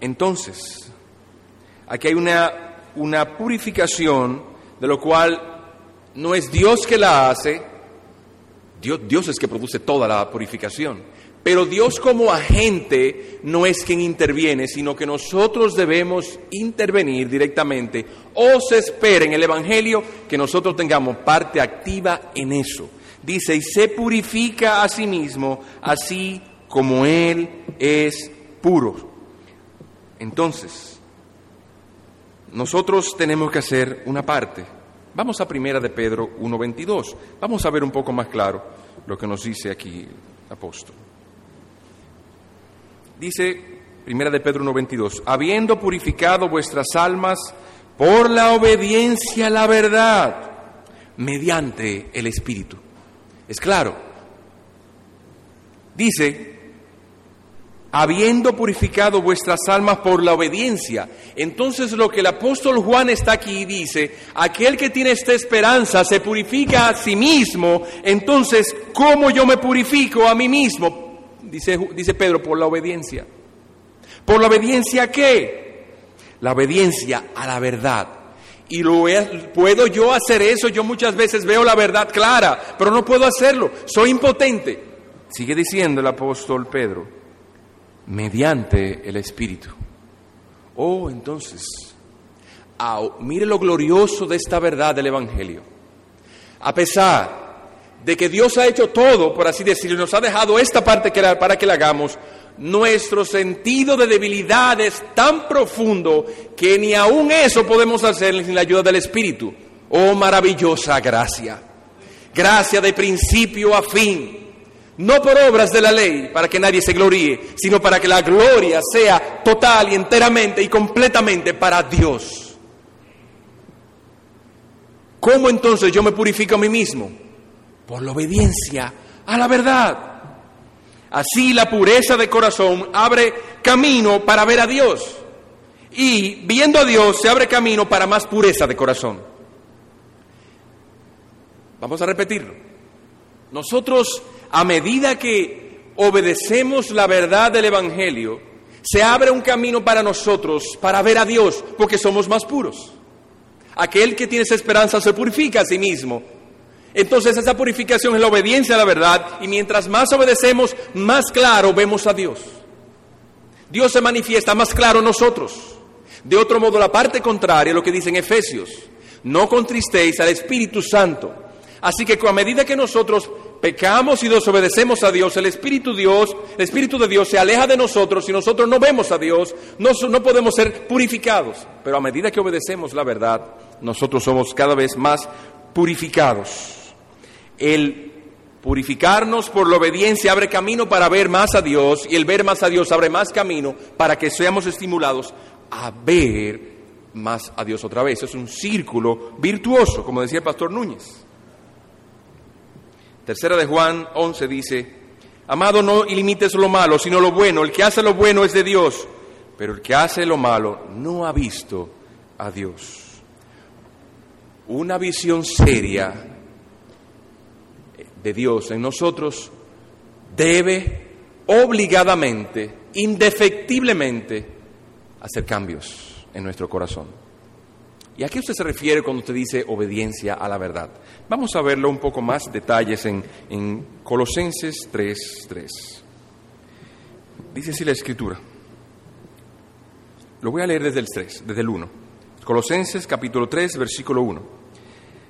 Entonces, aquí hay una purificación de lo cual no es Dios que la hace, Dios es que produce toda la purificación, pero Dios como agente no es quien interviene, sino que nosotros debemos intervenir directamente, o se espera en el Evangelio que nosotros tengamos parte activa en eso. Dice, y se purifica a sí mismo, así como Él es puro. Entonces, nosotros tenemos que hacer una parte. Vamos a Primera de Pedro 1:22. Vamos a ver un poco más claro lo que nos dice aquí el apóstol. Dice, Primera de Pedro 1:22, habiendo purificado vuestras almas por la obediencia a la verdad, mediante el Espíritu. Es claro. Dice, habiendo purificado vuestras almas por la obediencia. Entonces lo que el apóstol Juan está aquí y dice, aquel que tiene esta esperanza se purifica a sí mismo. Entonces, ¿cómo yo me purifico a mí mismo? Dice Pedro, por la obediencia. ¿Por la obediencia a qué? La obediencia a la verdad. Y puedo yo hacer eso. Yo muchas veces veo la verdad clara, pero no puedo hacerlo. Soy impotente. Sigue diciendo el apóstol Pedro, mediante el Espíritu. Oh, entonces, mire lo glorioso de esta verdad del Evangelio. A pesar de que Dios ha hecho todo, por así decirlo, nos ha dejado esta parte para que la hagamos, nuestro sentido de debilidad es tan profundo que ni aún eso podemos hacer sin la ayuda del Espíritu. Oh, maravillosa gracia, gracia de principio a fin, no por obras de la ley, para que nadie se gloríe, sino para que la gloria sea total y enteramente y completamente para Dios. ¿Cómo entonces yo me purifico a mí mismo? Por la obediencia a la verdad. Así la pureza de corazón abre camino para ver a Dios. Y viendo a Dios se abre camino para más pureza de corazón. Vamos a repetirlo. Nosotros, a medida que obedecemos la verdad del Evangelio, se abre un camino para nosotros, para ver a Dios, porque somos más puros. Aquel que tiene esa esperanza se purifica a sí mismo. Entonces esa purificación es la obediencia a la verdad, y mientras más obedecemos, más claro vemos a Dios. Dios se manifiesta más claro en nosotros. De otro modo, la parte contraria, lo que dice en Efesios, no contristéis al Espíritu Santo. Así que a medida que nosotros pecamos y desobedecemos a Dios, el Espíritu de Dios se aleja de nosotros y nosotros no vemos a Dios, no podemos ser purificados. Pero a medida que obedecemos la verdad, nosotros somos cada vez más purificados. El purificarnos por la obediencia abre camino para ver más a Dios, y el ver más a Dios abre más camino para que seamos estimulados a ver más a Dios otra vez. Es un círculo virtuoso, como decía el pastor Núñez. Tercera de Juan 11 dice, amado, no limites lo malo, sino lo bueno. El que hace lo bueno es de Dios, pero el que hace lo malo no ha visto a Dios. Una visión seria de Dios en nosotros debe obligadamente, indefectiblemente, hacer cambios en nuestro corazón. ¿Y a qué usted se refiere cuando usted dice obediencia a la verdad? Vamos a verlo un poco más detalles en Colosenses 3:3. Dice así la Escritura. Lo voy a leer desde el 3, desde el 1. Colosenses capítulo 3, versículo 1.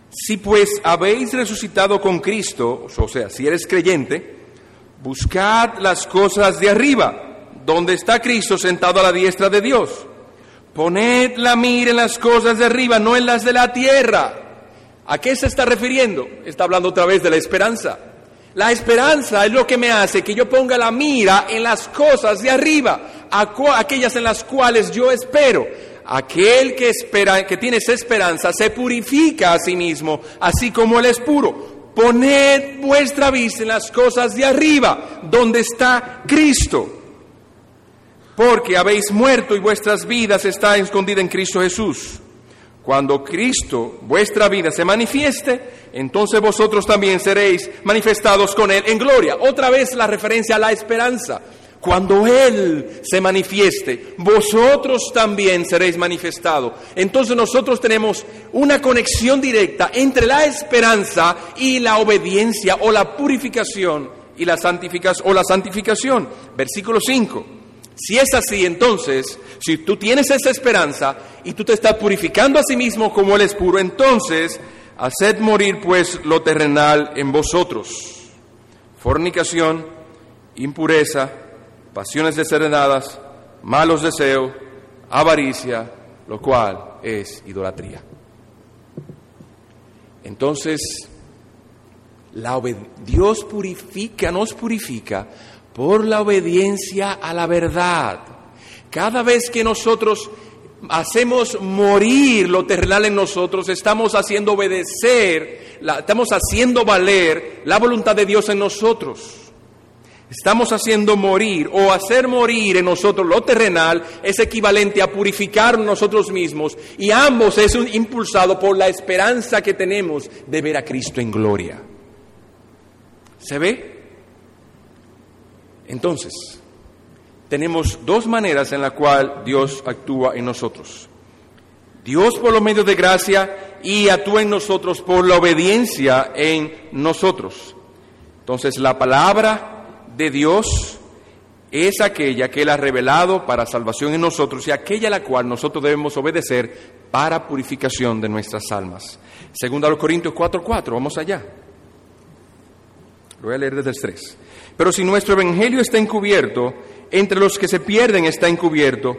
Si pues habéis resucitado con Cristo, o sea, si eres creyente, buscad las cosas de arriba, donde está Cristo sentado a la diestra de Dios. Poned la mira en las cosas de arriba, no en las de la tierra. ¿A qué se está refiriendo? Está hablando otra vez de la esperanza. La esperanza es lo que me hace que yo ponga la mira en las cosas de arriba, aquellas en las cuales yo espero. Aquel que tiene esa esperanza se purifica a sí mismo, así como Él es puro. Poned vuestra vista en las cosas de arriba, donde está Cristo. Porque habéis muerto y vuestras vidas están escondidas en Cristo Jesús. Cuando Cristo, vuestra vida, se manifieste, entonces vosotros también seréis manifestados con Él en gloria. Otra vez la referencia a la esperanza. Cuando Él se manifieste, vosotros también seréis manifestados. Entonces nosotros tenemos una conexión directa entre la esperanza y la obediencia o la purificación y la santificación. Versículo 5. Si es así, entonces, si tú tienes esa esperanza y tú te estás purificando a sí mismo como Él es puro, entonces, haced morir pues lo terrenal en vosotros. Fornicación, impureza, pasiones desordenadas, malos deseos, avaricia, lo cual es idolatría. Entonces, Dios purifica, nos purifica por la obediencia a la verdad. Cada vez que nosotros hacemos morir lo terrenal en nosotros, estamos haciendo obedecer, estamos haciendo valer la voluntad de Dios en nosotros. Estamos haciendo morir o hacer morir en nosotros lo terrenal es equivalente a purificar nosotros mismos, y ambos es impulsado por la esperanza que tenemos de ver a Cristo en gloria. ¿Se ve? Entonces, tenemos dos maneras en las cuales Dios actúa en nosotros. Dios por los medios de gracia y actúa en nosotros por la obediencia en nosotros. Entonces, la palabra de Dios es aquella que Él ha revelado para salvación en nosotros y aquella a la cual nosotros debemos obedecer para purificación de nuestras almas. Segunda de los Corintios 4:4, vamos allá. Lo voy a leer desde el 3. Pero si nuestro evangelio está encubierto, entre los que se pierden está encubierto,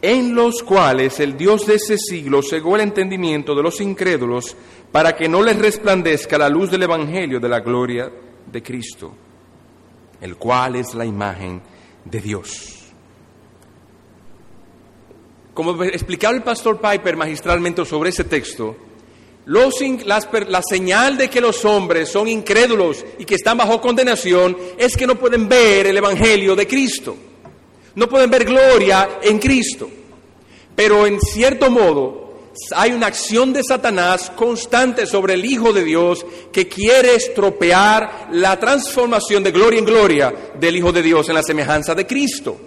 en los cuales el Dios de ese siglo cegó el entendimiento de los incrédulos para que no les resplandezca la luz del evangelio de la gloria de Cristo, el cual es la imagen de Dios. Como explicaba el pastor Piper magistralmente sobre ese texto, la señal de que los hombres son incrédulos y que están bajo condenación es que no pueden ver el evangelio de Cristo, no pueden ver gloria en Cristo. Pero en cierto modo, hay una acción de Satanás constante sobre el Hijo de Dios que quiere estropear la transformación de gloria en gloria del Hijo de Dios en la semejanza de Cristo.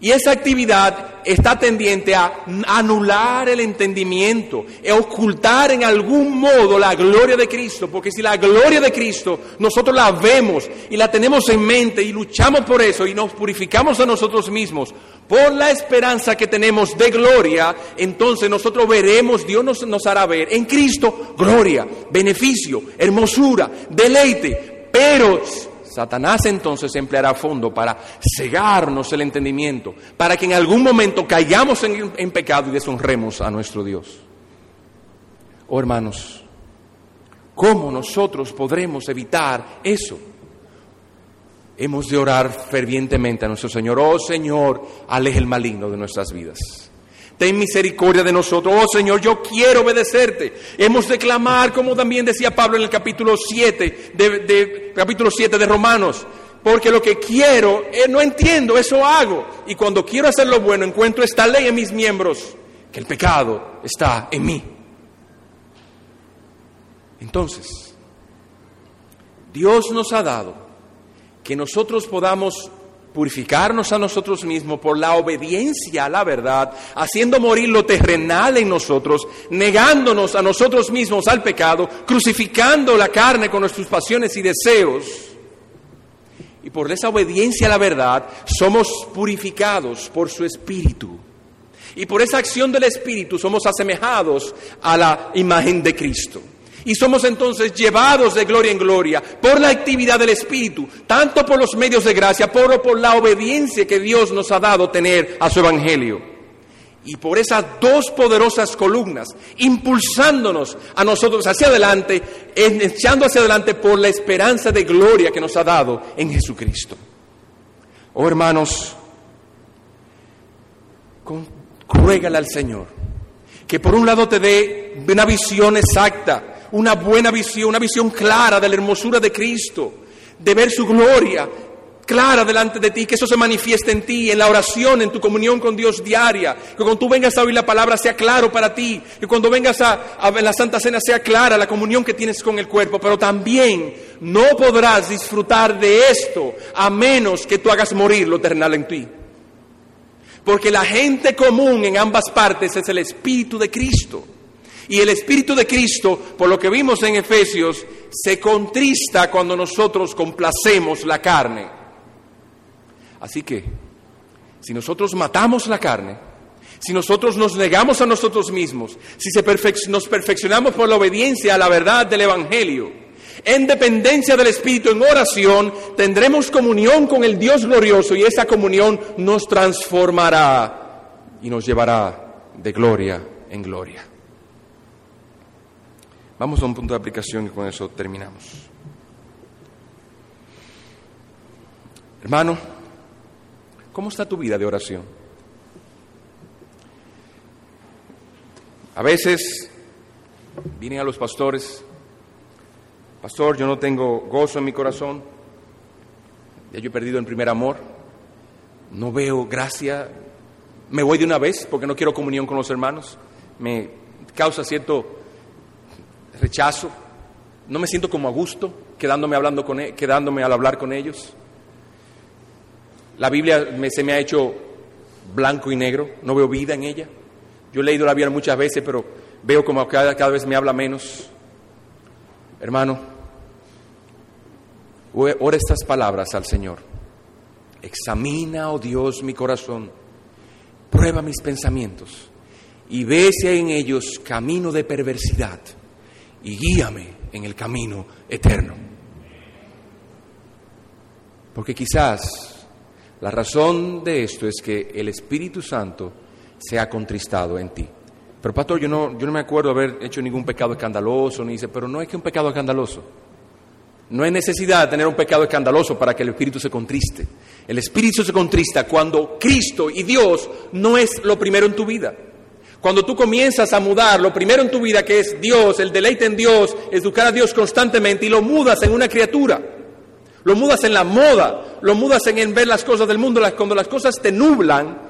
Y esa actividad está tendiente a anular el entendimiento, a ocultar en algún modo la gloria de Cristo, porque si la gloria de Cristo nosotros la vemos y la tenemos en mente y luchamos por eso y nos purificamos a nosotros mismos por la esperanza que tenemos de gloria, entonces nosotros veremos, Dios nos hará ver en Cristo gloria, beneficio, hermosura, deleite, pero Satanás entonces empleará a fondo para cegarnos el entendimiento, para que en algún momento caigamos en pecado y deshonremos a nuestro Dios. Oh hermanos, ¿cómo nosotros podremos evitar eso? Hemos de orar fervientemente a nuestro Señor. Oh Señor, aleja el maligno de nuestras vidas. Ten misericordia de nosotros. Oh Señor, yo quiero obedecerte. Hemos de clamar, como también decía Pablo en el capítulo 7 de Romanos. Porque lo que quiero, no entiendo, eso hago. Y cuando quiero hacer lo bueno, encuentro esta ley en mis miembros, que el pecado está en mí. Entonces, Dios nos ha dado que nosotros podamos purificarnos a nosotros mismos por la obediencia a la verdad, haciendo morir lo terrenal en nosotros, negándonos a nosotros mismos al pecado, crucificando la carne con nuestras pasiones y deseos. Y por esa obediencia a la verdad somos purificados por su Espíritu. Y por esa acción del Espíritu somos asemejados a la imagen de Cristo. Y somos entonces llevados de gloria en gloria por la actividad del Espíritu, tanto por los medios de gracia, por la obediencia que Dios nos ha dado tener a su evangelio. Y por esas dos poderosas columnas, impulsándonos a nosotros hacia adelante, echando hacia adelante por la esperanza de gloria que nos ha dado en Jesucristo. Oh hermanos, ruégale al Señor que por un lado te dé una visión exacta, una buena visión, una visión clara de la hermosura de Cristo, de ver su gloria, clara delante de ti, que eso se manifieste en ti, en la oración, en tu comunión con Dios diaria, que cuando tú vengas a oír la palabra sea claro para ti, que cuando vengas a la Santa Cena sea clara la comunión que tienes con el cuerpo, pero también no podrás disfrutar de esto a menos que tú hagas morir lo terrenal en ti, porque la gente común en ambas partes es el Espíritu de Cristo. Y el Espíritu de Cristo, por lo que vimos en Efesios, se contrista cuando nosotros complacemos la carne. Así que, si nosotros matamos la carne, si nosotros nos negamos a nosotros mismos, si nos perfeccionamos por la obediencia a la verdad del Evangelio, en dependencia del Espíritu, en oración, tendremos comunión con el Dios glorioso, y esa comunión nos transformará y nos llevará de gloria en gloria. Vamos a un punto de aplicación y con eso terminamos. Hermano, ¿cómo está tu vida de oración? A veces vienen a los pastores: pastor, yo no tengo gozo en mi corazón, ya yo he perdido el primer amor, no veo gracia, me voy de una vez porque no quiero comunión con los hermanos, me causa cierto rechazo, no me siento como a gusto quedándome al hablar con ellos. La Biblia se me ha hecho blanco y negro, no veo vida en ella. Yo he leído la Biblia muchas veces, pero veo como cada vez me habla menos. Hermano, ora estas palabras al Señor: examina, oh Dios, mi corazón, prueba mis pensamientos y ve si hay en ellos camino de perversidad, y guíame en el camino eterno. Porque quizás la razón de esto es que el Espíritu Santo se ha contristado en ti. Pero pastor, yo no me acuerdo haber hecho ningún pecado escandaloso, ni dice, pero no es que un pecado escandaloso. No hay necesidad de tener un pecado escandaloso para que el Espíritu se contriste. El Espíritu se contrista cuando Cristo y Dios no es lo primero en tu vida. Cuando tú comienzas a mudar lo primero en tu vida, que es Dios, el deleite en Dios, educar a Dios constantemente, y lo mudas en una criatura, lo mudas en la moda, lo mudas en ver las cosas del mundo, cuando las cosas te nublan,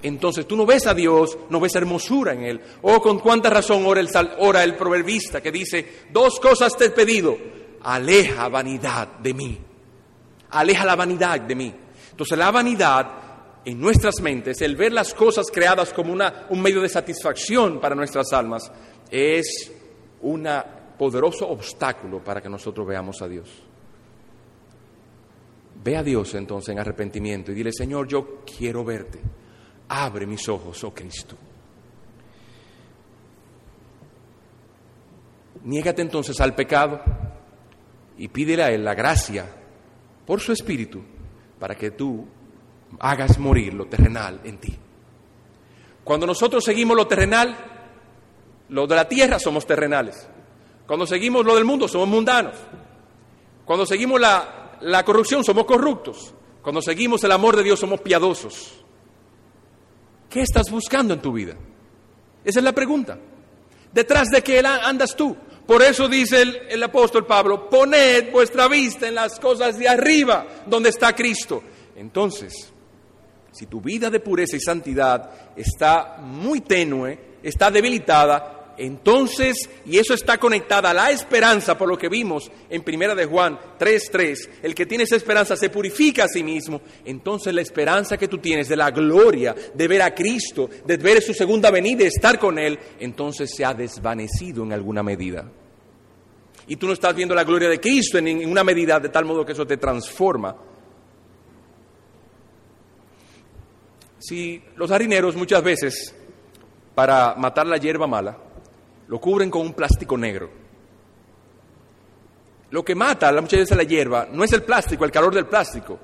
entonces tú no ves a Dios, no ves hermosura en Él. Oh, con cuánta razón ora el proverbista que dice: dos cosas te he pedido, aleja vanidad de mí, aleja la vanidad de mí. Entonces la vanidad en nuestras mentes, el ver las cosas creadas como un medio de satisfacción para nuestras almas, es un poderoso obstáculo para que nosotros veamos a Dios. Ve a Dios entonces en arrepentimiento y dile: Señor, yo quiero verte. Abre mis ojos, oh Cristo. Niégate entonces al pecado y pídele a Él la gracia por su Espíritu para que tú hagas morir lo terrenal en ti. Cuando nosotros seguimos lo terrenal, lo de la tierra, somos terrenales. Cuando seguimos lo del mundo, somos mundanos. Cuando seguimos la corrupción, somos corruptos. Cuando seguimos el amor de Dios, somos piadosos. ¿Qué estás buscando en tu vida? Esa es la pregunta. ¿Detrás de qué andas tú? Por eso dice el apóstol Pablo: poned vuestra vista en las cosas de arriba, donde está Cristo. Entonces, si tu vida de pureza y santidad está muy tenue, está debilitada, entonces, y eso está conectada a la esperanza, por lo que vimos en Primera de Juan 3:3, el que tiene esa esperanza se purifica a sí mismo. Entonces la esperanza que tú tienes de la gloria, de ver a Cristo, de ver su segunda venida, de estar con Él, entonces se ha desvanecido en alguna medida. Y tú no estás viendo la gloria de Cristo en ninguna medida, de tal modo que eso te transforma. Si los harineros muchas veces, para matar la hierba mala, lo cubren con un plástico negro. Lo que mata muchas veces la hierba no es el plástico, el calor del plástico,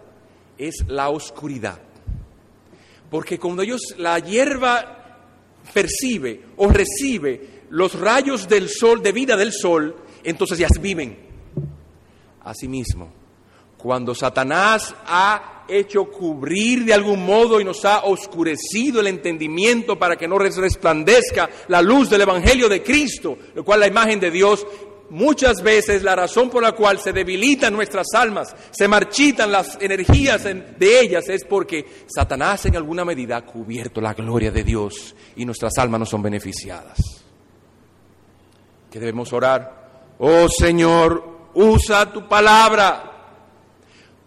es la oscuridad. Porque cuando la hierba percibe o recibe los rayos del sol, de vida del sol, entonces ellas viven. Asimismo, cuando Satanás ha hecho cubrir de algún modo y nos ha oscurecido el entendimiento para que no resplandezca la luz del Evangelio de Cristo, lo cual la imagen de Dios, muchas veces la razón por la cual se debilitan nuestras almas, se marchitan las energías de ellas, es porque Satanás en alguna medida ha cubierto la gloria de Dios y nuestras almas no son beneficiadas. ¿Qué debemos orar? Oh Señor, usa tu palabra.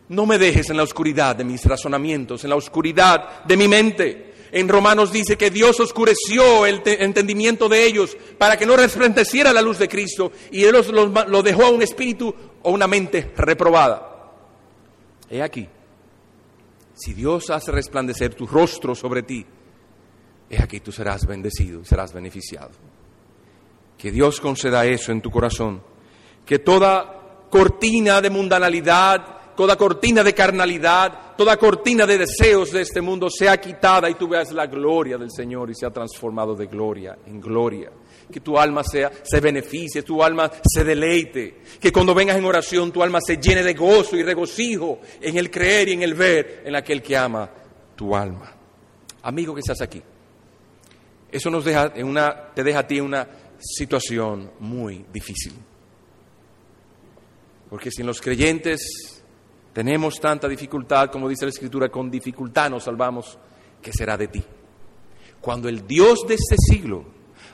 No me dejes en la oscuridad de mis razonamientos, en la oscuridad de mi mente. En Romanos dice que Dios oscureció el entendimiento de ellos para que no resplandeciera la luz de Cristo, y Él los dejó a un espíritu o una mente reprobada. He aquí, si Dios hace resplandecer tu rostro sobre ti, he aquí tú serás bendecido, serás beneficiado. Que Dios conceda eso en tu corazón, que toda cortina de mundanalidad, toda cortina de carnalidad, toda cortina de deseos de este mundo sea quitada y tú veas la gloria del Señor y sea transformado de gloria en gloria. Que tu alma se beneficie, tu alma se deleite. Que cuando vengas en oración tu alma se llene de gozo y regocijo en el creer y en el ver en aquel que ama tu alma. Amigo que estás aquí, eso nos deja te deja a ti en una situación muy difícil. Porque si en los creyentes tenemos tanta dificultad, como dice la Escritura, con dificultad nos salvamos, ¿qué será de ti? Cuando el Dios de este siglo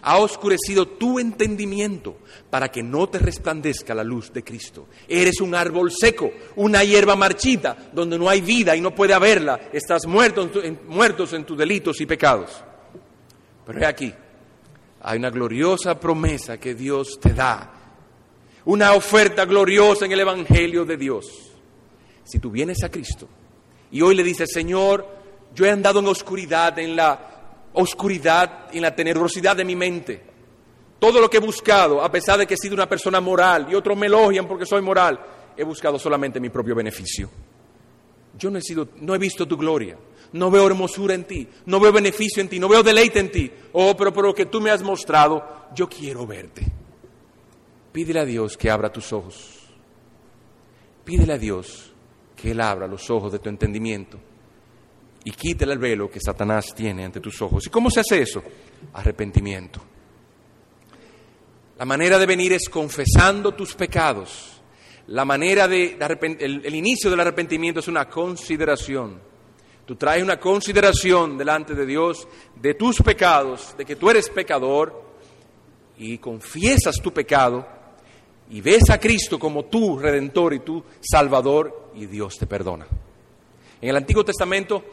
ha oscurecido tu entendimiento para que no te resplandezca la luz de Cristo. Eres un árbol seco, una hierba marchita, donde no hay vida y no puede haberla. Estás muertos en tus delitos y pecados. Pero he aquí, hay una gloriosa promesa que Dios te da. Una oferta gloriosa en el Evangelio de Dios. Si tú vienes a Cristo y hoy le dices, Señor, yo he andado en oscuridad, en la tenebrosidad de mi mente. Todo lo que he buscado, a pesar de que he sido una persona moral y otros me elogian porque soy moral, he buscado solamente mi propio beneficio. Yo no he visto tu gloria, no veo hermosura en ti, no veo beneficio en ti, no veo deleite en ti. Oh, pero que tú me has mostrado, yo quiero verte. Pídele a Dios que abra tus ojos. Pídele a Dios que Él abra los ojos de tu entendimiento y quítale el velo que Satanás tiene ante tus ojos. ¿Y cómo se hace eso? Arrepentimiento. La manera de venir es confesando tus pecados. La manera el inicio del arrepentimiento es una consideración. Tú traes una consideración delante de Dios de tus pecados, de que tú eres pecador, y confiesas tu pecado y ves a Cristo como tu Redentor y tu Salvador, y Dios te perdona. En el Antiguo Testamento,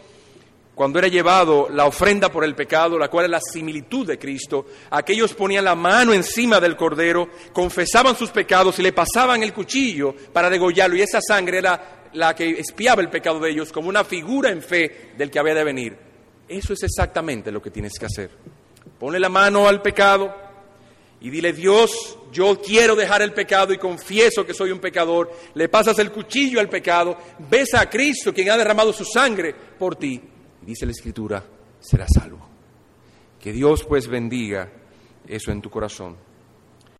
cuando era llevado la ofrenda por el pecado, la cual es la similitud de Cristo, aquellos ponían la mano encima del cordero, confesaban sus pecados y le pasaban el cuchillo para degollarlo, y esa sangre era la que espiaba el pecado de ellos, como una figura en fe del que había de venir. Eso es exactamente lo que tienes que hacer. Ponle la mano al pecado y dile, Dios, yo quiero dejar el pecado y confieso que soy un pecador. Le pasas el cuchillo al pecado, ves a Cristo quien ha derramado su sangre por ti. Y dice la Escritura, serás salvo. Que Dios pues bendiga eso en tu corazón.